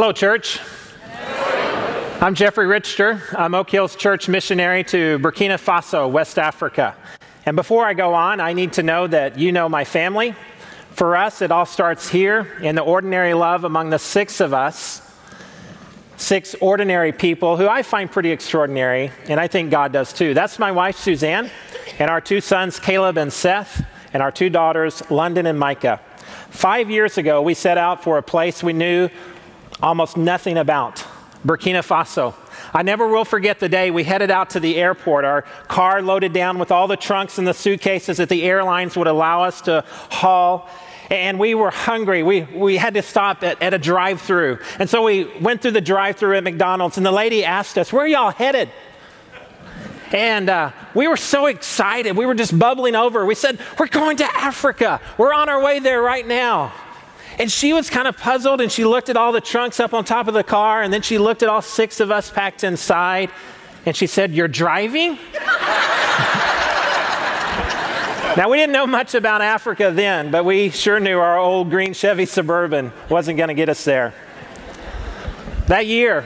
Hello, church. I'm Jeffrey Richter. I'm Oak Hills Church missionary to Burkina Faso, West Africa. And before I go on, I need to know that you know my family. For us, it all starts here in the ordinary love among the six of us, six ordinary people who I find pretty extraordinary, and I think God does too. That's my wife, Suzanne, and our two sons, Caleb and Seth, and our two daughters, London and Micah. 5 years ago, we set out for a place we knew almost nothing about, Burkina Faso. I never will forget the day we headed out to the airport, our car loaded down with all the trunks and the suitcases that the airlines would allow us to haul. And we were hungry. We had to stop at a drive-thru. And so we went through the drive-thru at McDonald's, and the lady asked us, "Where are y'all headed?" And we were so excited. We were just bubbling over. We said, "We're going to Africa. We're on our way there right now." And she was kind of puzzled, and she looked at all the trunks up on top of the car, and then she looked at all six of us packed inside, and she said, "You're driving?" Now, we didn't know much about Africa then, but we sure knew our old green Chevy Suburban wasn't going to get us there. That year,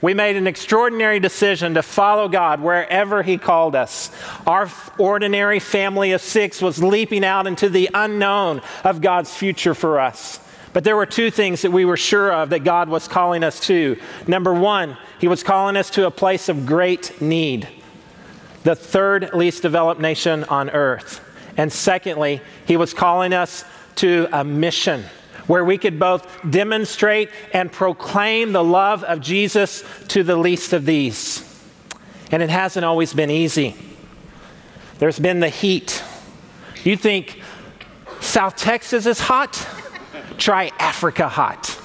we made an extraordinary decision to follow God wherever He called us. Our ordinary family of six was leaping out into the unknown of God's future for us. But there were two things that we were sure of that God was calling us to. Number one, He was calling us to a place of great need, the third least developed nation on earth. And secondly, He was calling us to a mission where we could both demonstrate and proclaim the love of Jesus to the least of these. And it hasn't always been easy. There's been the heat. You think South Texas is hot? Try Africa hot.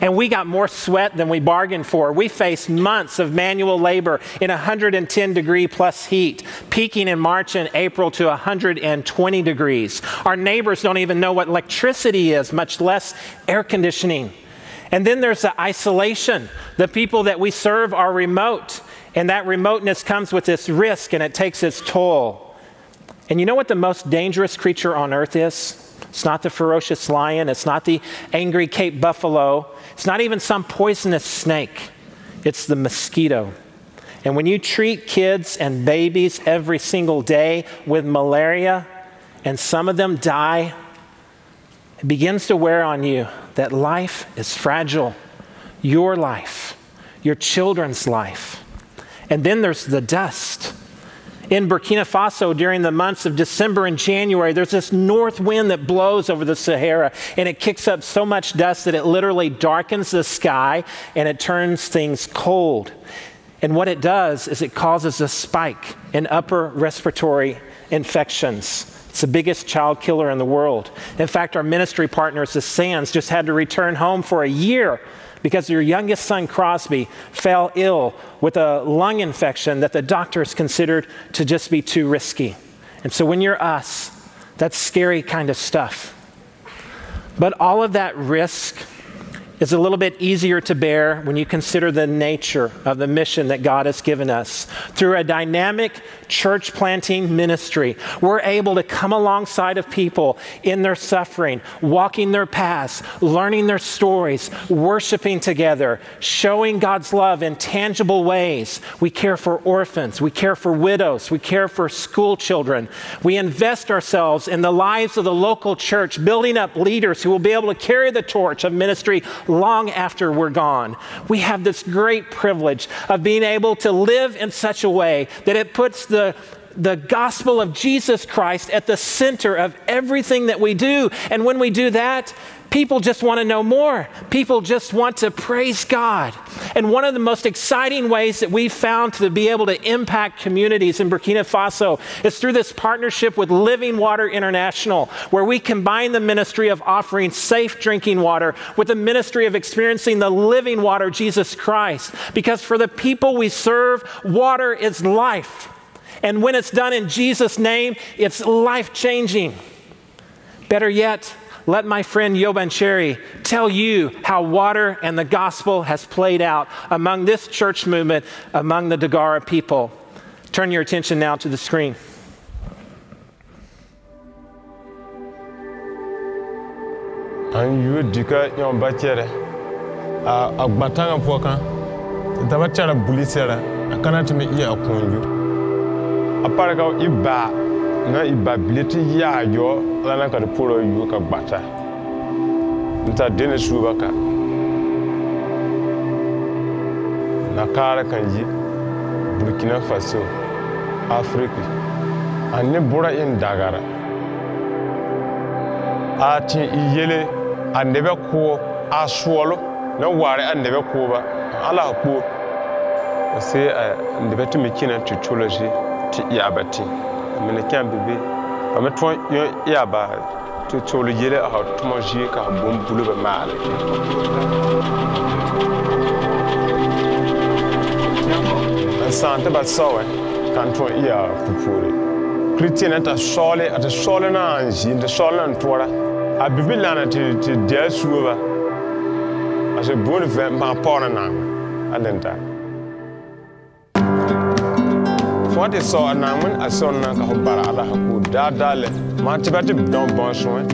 And we got more sweat than we bargained for. We faced months of manual labor in 110 degree plus heat, peaking in March and April to 120 degrees. Our neighbors don't even know what electricity is, much less air conditioning. And then there's the isolation. The people that we serve are remote, and that remoteness comes with this risk, and it takes its toll. And you know what the most dangerous creature on earth is? It's not the ferocious lion. It's not the angry Cape buffalo. It's not even some poisonous snake. It's the mosquito. And when you treat kids and babies every single day with malaria, and some of them die, it begins to wear on you that life is fragile. Your life, your children's life. And then there's the dust. In Burkina Faso, during the months of December and January, there's this north wind that blows over the Sahara, and it kicks up so much dust that it literally darkens the sky, and it turns things cold. And what it does is it causes a spike in upper respiratory infections. It's the biggest child killer in the world. In fact, our ministry partners, the Sands, just had to return home for a year because their youngest son, Crosby, fell ill with a lung infection that the doctors considered to just be too risky. And so when you're us, that's scary kind of stuff. But all of that risk is a little bit easier to bear when you consider the nature of the mission that God has given us. Through a dynamic church planting ministry, we're able to come alongside of people in their suffering, walking their paths, learning their stories, worshiping together, showing God's love in tangible ways. We care for orphans, we care for widows, we care for school children. We invest ourselves in the lives of the local church, building up leaders who will be able to carry the torch of ministry long after we're gone. We have this great privilege of being able to live in such a way that it puts the gospel of Jesus Christ at the center of everything that we do. And when we do that, people just want to know more. People just want to praise God. And one of the most exciting ways that we've found to be able to impact communities in Burkina Faso is through this partnership with Living Water International, where we combine the ministry of offering safe drinking water with the ministry of experiencing the living water, Jesus Christ. Because for the people we serve, water is life. And when it's done in Jesus' name, it's life-changing. Better yet, let my friend Yoban Chiri tell you how water and the gospel has played out among this church movement, among the Dagara people. Turn your attention now to the screen. a batanga poka, the Bachara Bulisera, I cannot make ear a conju. A paragraph Iba, no Ibability ya yo, Lanaka the Polo Yuka Bata. Nta Dennis Rubaka Nakara Kanji, Burkina Faso, Africa, and Nebora in Dagara. Ati Yele, I never call, I swallow. No worry, I never cover. Allah poor. I say, I never to make a tutorial to Yabati. I mean, I can't be. I'm a 20 year Yaba to tell you how to much you can boom blue a mile. And Santa Basawa can't throw ear to pull it. Cretin at a solid at a solid ange in the solid water. I be lana to Death River. I said, "Boy, if my partner now, I didn't die." What I saw in Namwen, I saw Nanka Hobara Allah Haku Dadale. My Tibetan don't bounce away.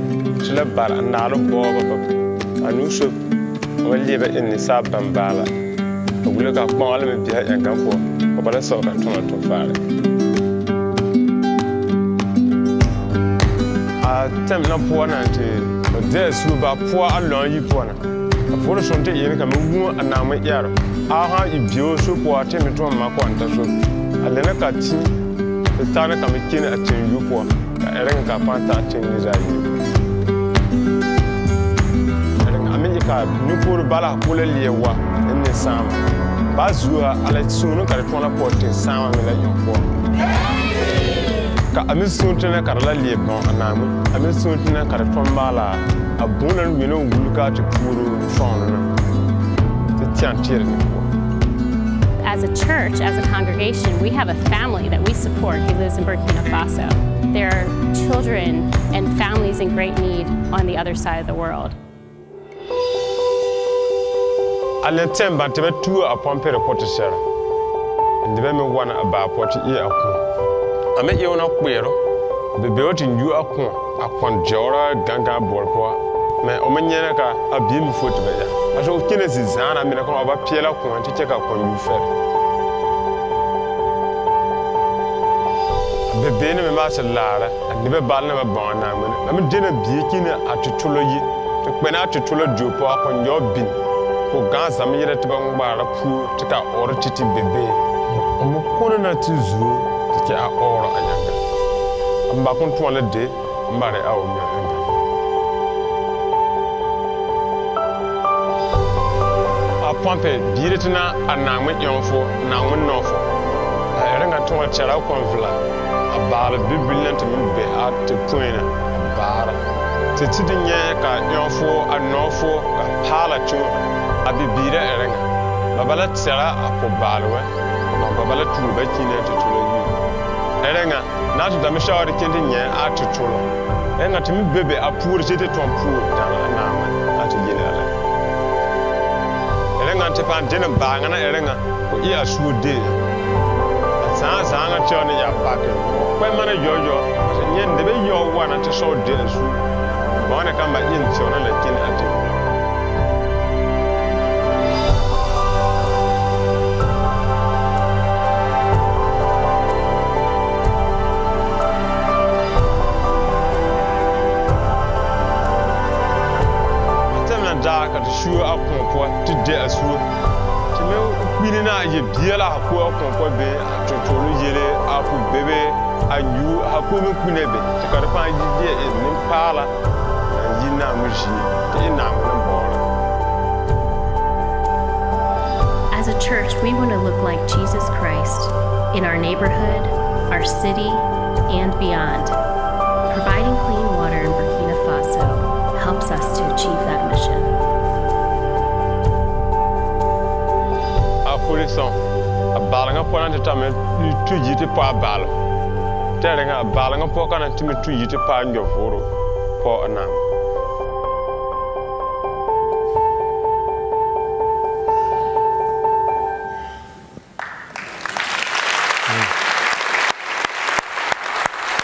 She left Bar and Nalo Bob. I knew she would live in the Sabambala. I will look up all of the Yankampo, but I saw her turn to fire. I tell no poor auntie, but there's who about poor and lonely poor. For a Sunday, you can move and now make yard. Aha, if you so poor, tell me to a maquanta soup. And then I cut the Tana Kamikin at Yupo, Erenka Panta, Tinizayu. America, Nupur Bala Kuleliwa, and the Sam. Bazua, Alexuno, Caratona Port in Sam and Yupo. I miss Suntana Carla Liebon, and I miss Suntana Caraton Bala. A boon we know look at the poor phone. As a church, as a congregation, we have a family that we support who lives in Burkina Faso. There are children and families in great need on the other side of the world. I let them but there were two upon pair of potashare. And the women one about what you are. I met you on a quero, the building you are upon Jora Ganga Borpoa. My Omanianaka, a beam foot bear. I shall kill Suzanne, I mean, I come about Piela Point to check up on you first. The Ben and Marcel Lara, and never Balambar, I mean, dinner beaking at Tutologi, to when out to Tula Jupo upon your bin, who guns a mere to Bambara Poo, take out or Titi Bebe, or Corona to Zoo, take out or a younger. I'm back on to one day, marry our. Pompe Biritina and Namit Yonfo, Namun Norfo. I rang a tall Characonvilla, a bar of brilliant movie out to Quina, a bar. Titinia, Yonfo, and Norfo, a palacho, a bibida erring. Babala Serra, a pobalwe, and Babala Trubetina to Tulu. Eranga, not the Michel Kentinia, out to Tulu. And at me, baby, a poor city to improve down an hour at Yellow. Didn't bang an error for years would deal. Sans hung a journey up pocket. When man a yo, and yet the way you want to show dinners. One I come by in turn and a kin at Dark at the shoe up on to death wood. To know, meaning I give Diela Haku upon Bay, Totoro Yele, Aku Bebe, and you Hakumu Kunebe, to cut a fine year in Nimpala and Yinamushi, the Inam. As a church, we want to look like Jesus Christ in our neighborhood, our city, and beyond. Providing clean water in Burkina Faso helps us to achieve that mission. A police a balling upon a time to eat a power ball. Telling a balling upon a time to eat a pound of water for an hour.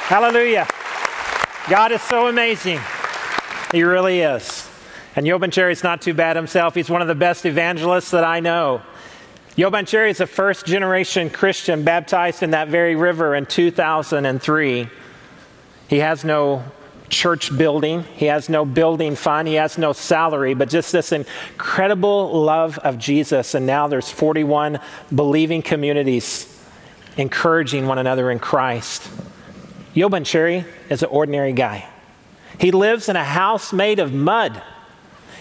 Hallelujah. God is so amazing. He really is. And Yoban Chiri's not too bad himself. He's one of the best evangelists that I know. Yoban Chiri is a first-generation Christian baptized in that very river in 2003. He has no church building. He has no building fund. He has no salary, but just this incredible love of Jesus. And now there's 41 believing communities encouraging one another in Christ. Yoban Chiri is an ordinary guy. He lives in a house made of mud.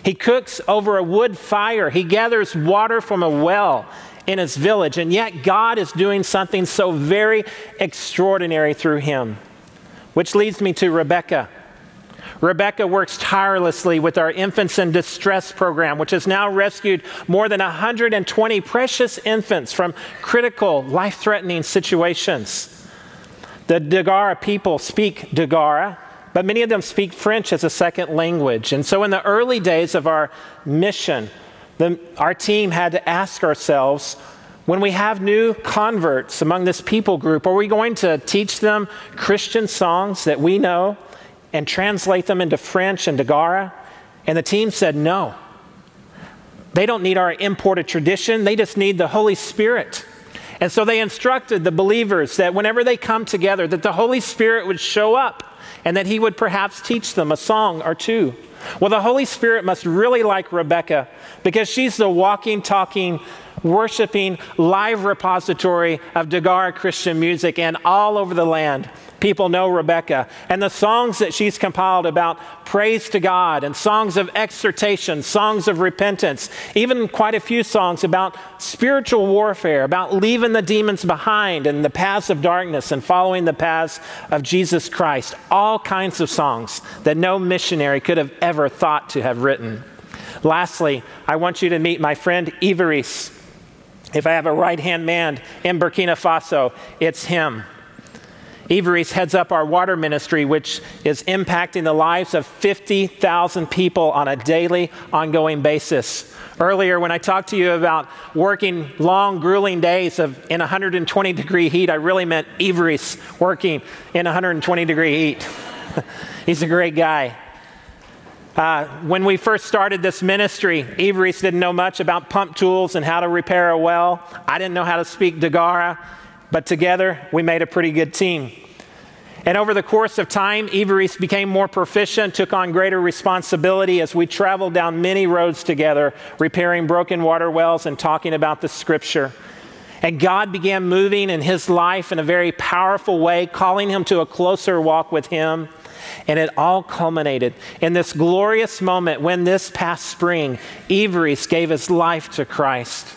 He cooks over a wood fire. He gathers water from a well in his village. And yet God is doing something so very extraordinary through him. Which leads me to Rebecca. Rebecca works tirelessly with our Infants in Distress program, which has now rescued more than 120 precious infants from critical, life-threatening situations. The Dagara people speak Dagara, but many of them speak French as a second language. And so in the early days of our mission, our team had to ask ourselves, when we have new converts among this people group, are we going to teach them Christian songs that we know and translate them into French and Dagara? And the team said, no. They don't need our imported tradition. They just need the Holy Spirit. And so they instructed the believers that whenever they come together, that the Holy Spirit would show up and that he would perhaps teach them a song or two. Well, the Holy Spirit must really like Rebecca because she's the walking, talking, worshiping live repository of Dagara Christian music, and all over the land, people know Rebecca. And the songs that she's compiled about praise to God and songs of exhortation, songs of repentance, even quite a few songs about spiritual warfare, about leaving the demons behind and the paths of darkness and following the paths of Jesus Christ. All kinds of songs that no missionary could have ever thought to have written. Lastly, I want you to meet my friend Ivaris. If I have a right-hand man in Burkina Faso, it's him. Evarist heads up our water ministry, which is impacting the lives of 50,000 people on a daily, ongoing basis. Earlier, when I talked to you about working long, grueling days in 120-degree heat, I really meant Evarist working in 120-degree heat. He's a great guy. When we first started this ministry, Evarist didn't know much about pump tools and how to repair a well. I didn't know how to speak Dagara, but together we made a pretty good team. And over the course of time, Evarist became more proficient, took on greater responsibility as we traveled down many roads together, repairing broken water wells and talking about the scripture. And God began moving in his life in a very powerful way, calling him to a closer walk with him. And it all culminated in this glorious moment when this past spring, Evarist gave his life to Christ.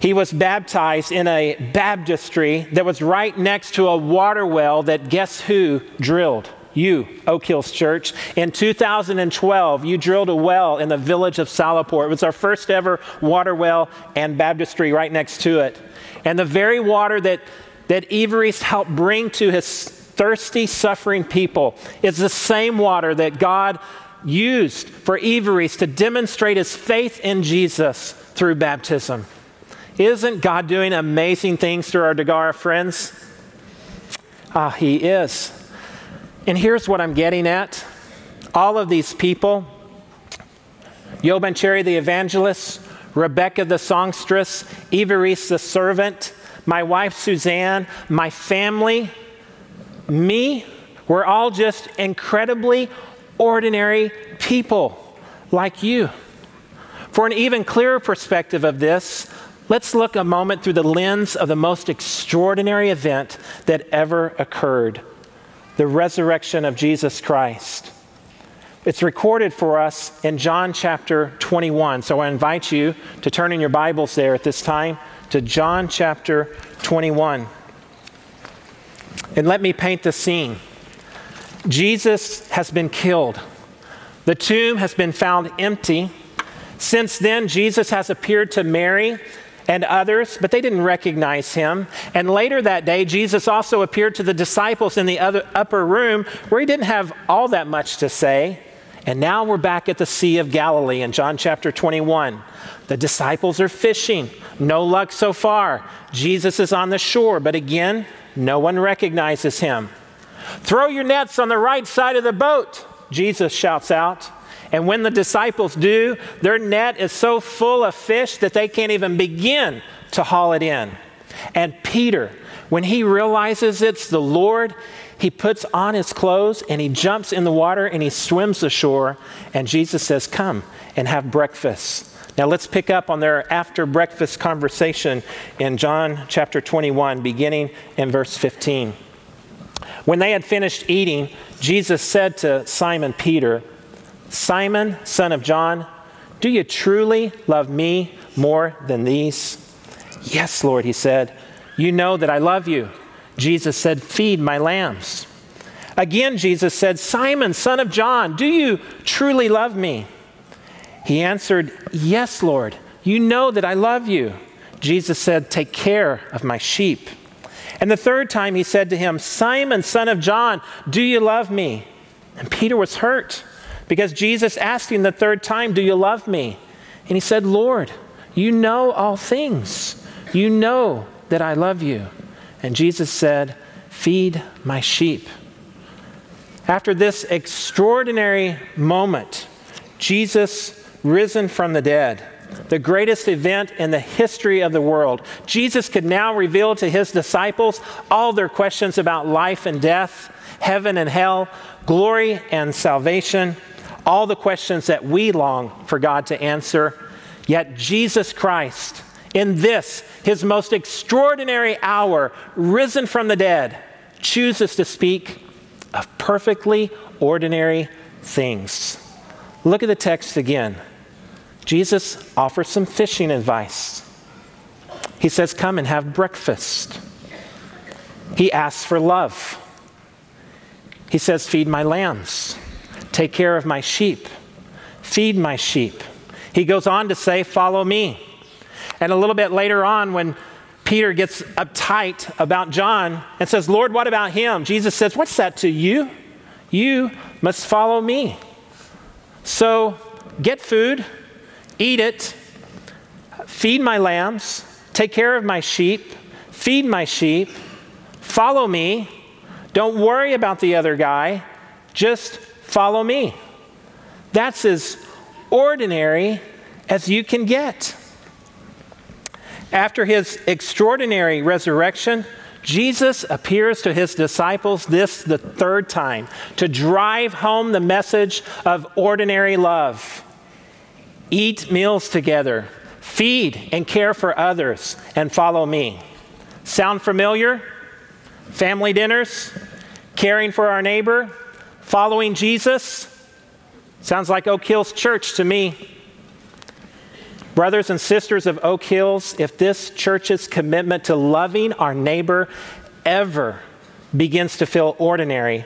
He was baptized in a baptistry that was right next to a water well that guess who drilled? You, Oak Hills Church. In 2012, you drilled a well in the village of Salapur. It was our first ever water well and baptistry right next to it. And the very water that Evarist helped bring to his thirsty, suffering people is the same water that God used for Evarist to demonstrate his faith in Jesus through baptism. Isn't God doing amazing things through our Dagara friends? Ah, he is. And here's what I'm getting at. All of these people, Yoban Chiri the evangelist, Rebecca the songstress, Evarist the servant, my wife Suzanne, my family, me, we're all just incredibly ordinary people like you. For an even clearer perspective of this, let's look a moment through the lens of the most extraordinary event that ever occurred, the resurrection of Jesus Christ. It's recorded for us in John chapter 21. So I invite you to turn in your Bibles there at this time to John chapter 21. And let me paint the scene. Jesus has been killed. The tomb has been found empty. Since then, Jesus has appeared to Mary and others, but they didn't recognize him. And later that day, Jesus also appeared to the disciples in the upper room where he didn't have all that much to say. And now we're back at the Sea of Galilee in John chapter 21. The disciples are fishing. No luck so far. Jesus is on the shore, but again, no one recognizes him. Throw your nets on the right side of the boat, Jesus shouts out. And when the disciples do, their net is so full of fish that they can't even begin to haul it in. And Peter, when he realizes it's the Lord, he puts on his clothes and he jumps in the water and he swims ashore. And Jesus says, come and have breakfast. Now let's pick up on their after breakfast conversation in John chapter 21, beginning in verse 15. When they had finished eating, Jesus said to Simon Peter, Simon, son of John, do you truly love me more than these? Yes, Lord, he said, you know that I love you. Jesus said, feed my lambs. Again, Jesus said, Simon, son of John, do you truly love me? He answered, yes, Lord, you know that I love you. Jesus said, take care of my sheep. And the third time he said to him, Simon, son of John, do you love me? And Peter was hurt because Jesus asked him the third time, do you love me? And he said, Lord, you know all things. You know that I love you. And Jesus said, feed my sheep. After this extraordinary moment, Jesus risen from the dead, the greatest event in the history of the world. Jesus could now reveal to his disciples all their questions about life and death, heaven and hell, glory and salvation, all the questions that we long for God to answer. Yet Jesus Christ, in this, his most extraordinary hour, risen from the dead, chooses to speak of perfectly ordinary things. Look at the text again. Jesus offers some fishing advice. He says, come and have breakfast. He asks for love. He says, feed my lambs. Take care of my sheep. Feed my sheep. He goes on to say, follow me. And a little bit later on, when Peter gets uptight about John and says, Lord, what about him? Jesus says, what's that to you? You must follow me. So get food, eat it, feed my lambs, take care of my sheep, feed my sheep, follow me. Don't worry about the other guy, just follow me. That's as ordinary as you can get. After his extraordinary resurrection, Jesus appears to his disciples the third time to drive home the message of ordinary love. Eat meals together, feed and care for others, and follow me. Sound familiar? Family dinners, caring for our neighbor, following Jesus. Sounds like Oak Hills Church to me. Brothers and sisters of Oak Hills, if this church's commitment to loving our neighbor ever begins to feel ordinary,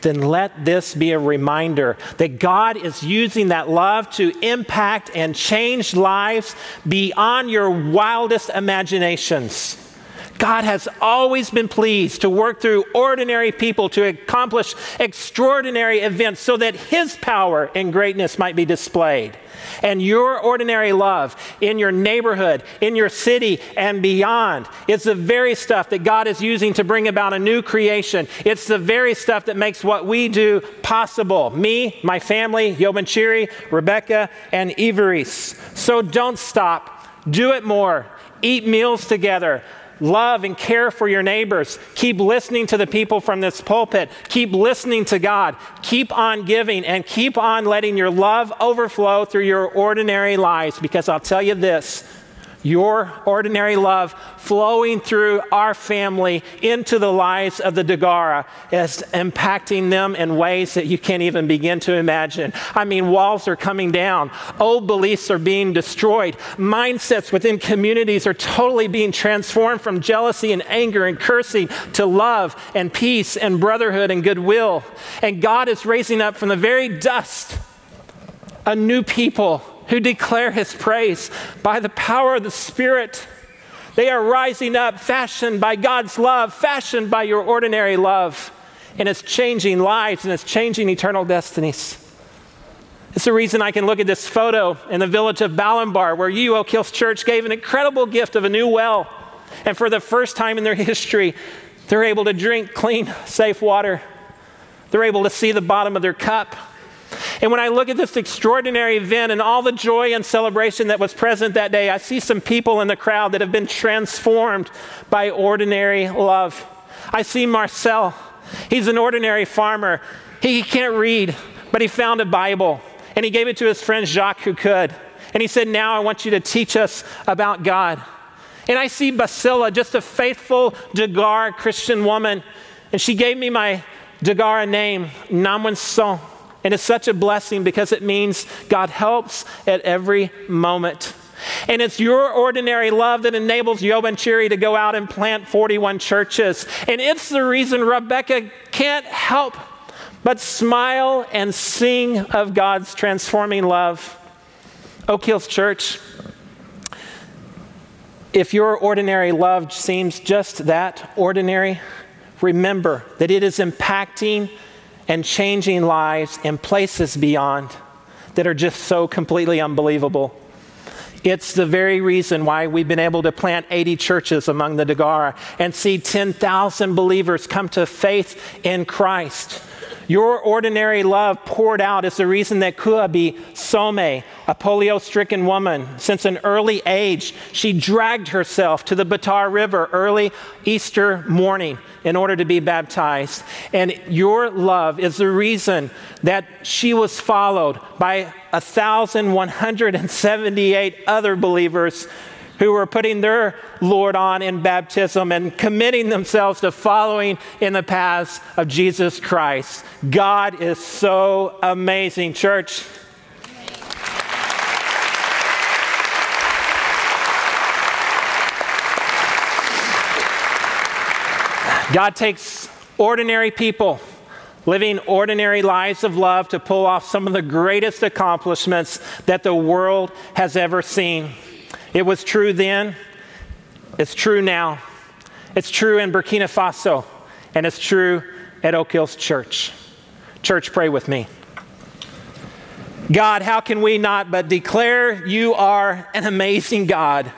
then let this be a reminder that God is using that love to impact and change lives beyond your wildest imaginations. God has always been pleased to work through ordinary people to accomplish extraordinary events so that his power and greatness might be displayed. And your ordinary love in your neighborhood, in your city, and beyond is the very stuff that God is using to bring about a new creation. It's the very stuff that makes what we do possible. Me, my family, Yoban Chiri, Rebecca, and Ivaris. So don't stop. Do it more. Eat meals together. Love and care for your neighbors. Keep listening to the people from this pulpit. Keep listening to God. Keep on giving and keep on letting your love overflow through your ordinary lives, because I'll tell you this, your ordinary love flowing through our family into the lives of the Dagara is impacting them in ways that you can't even begin to imagine. I mean, walls are coming down. Old beliefs are being destroyed. Mindsets within communities are totally being transformed from jealousy and anger and cursing to love and peace and brotherhood and goodwill. And God is raising up from the very dust a new people who declare his praise by the power of the Spirit. They are rising up, fashioned by God's love, fashioned by your ordinary love. And it's changing lives and it's changing eternal destinies. It's the reason I can look at this photo in the village of Balambar, where you, Oak Hills Church, gave an incredible gift of a new well. And for the first time in their history, they're able to drink clean, safe water. They're able to see the bottom of their cup. And when I look at this extraordinary event and all the joy and celebration that was present that day, I see some people in the crowd that have been transformed by ordinary love. I see Marcel. He's an ordinary farmer. He can't read, but he found a Bible, and he gave it to his friend Jacques, who could. And he said, now I want you to teach us about God. And I see Basila, just a faithful Dagara Christian woman. And she gave me my Dagara name, Namwenson. And it's such a blessing because it means God helps at every moment. And it's your ordinary love that enables Yoban Chiri to go out and plant 41 churches. And it's the reason Rebecca can't help but smile and sing of God's transforming love. Oak Hills Church, if your ordinary love seems just that ordinary, remember that it is impacting and changing lives in places beyond that are just so completely unbelievable. It's the very reason why we've been able to plant 80 churches among the Dagara and see 10,000 believers come to faith in Christ. Your ordinary love poured out is the reason that Kua Bi Somme, a polio-stricken woman, since an early age, she dragged herself to the Batar River early Easter morning in order to be baptized. And your love is the reason that she was followed by 1,178 other believers who were putting their Lord on in baptism and committing themselves to following in the paths of Jesus Christ. God is so amazing, church. God takes ordinary people living ordinary lives of love to pull off some of the greatest accomplishments that the world has ever seen. It was true then, it's true now, it's true in Burkina Faso, and it's true at Oak Hills Church. Church, pray with me. God, how can we not but declare you are an amazing God.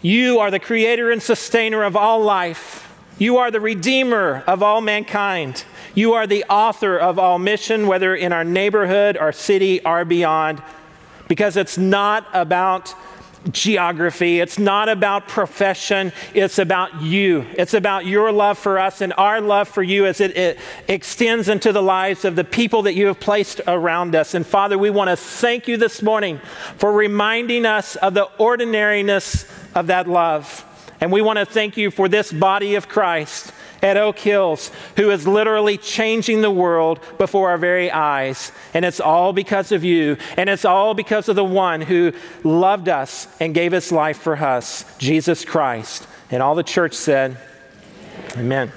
You are the creator and sustainer of all life. You are the redeemer of all mankind. You are the author of all mission, whether in our neighborhood, our city, or beyond, because it's not about geography. It's not about profession. It's about you. It's about your love for us and our love for you as it extends into the lives of the people that you have placed around us. And Father, we want to thank you this morning for reminding us of the ordinariness of that love. And we want to thank you for this body of Christ at Oak Hills, who is literally changing the world before our very eyes. And it's all because of you. And it's all because of the one who loved us and gave his life for us, Jesus Christ. And all the church said, amen.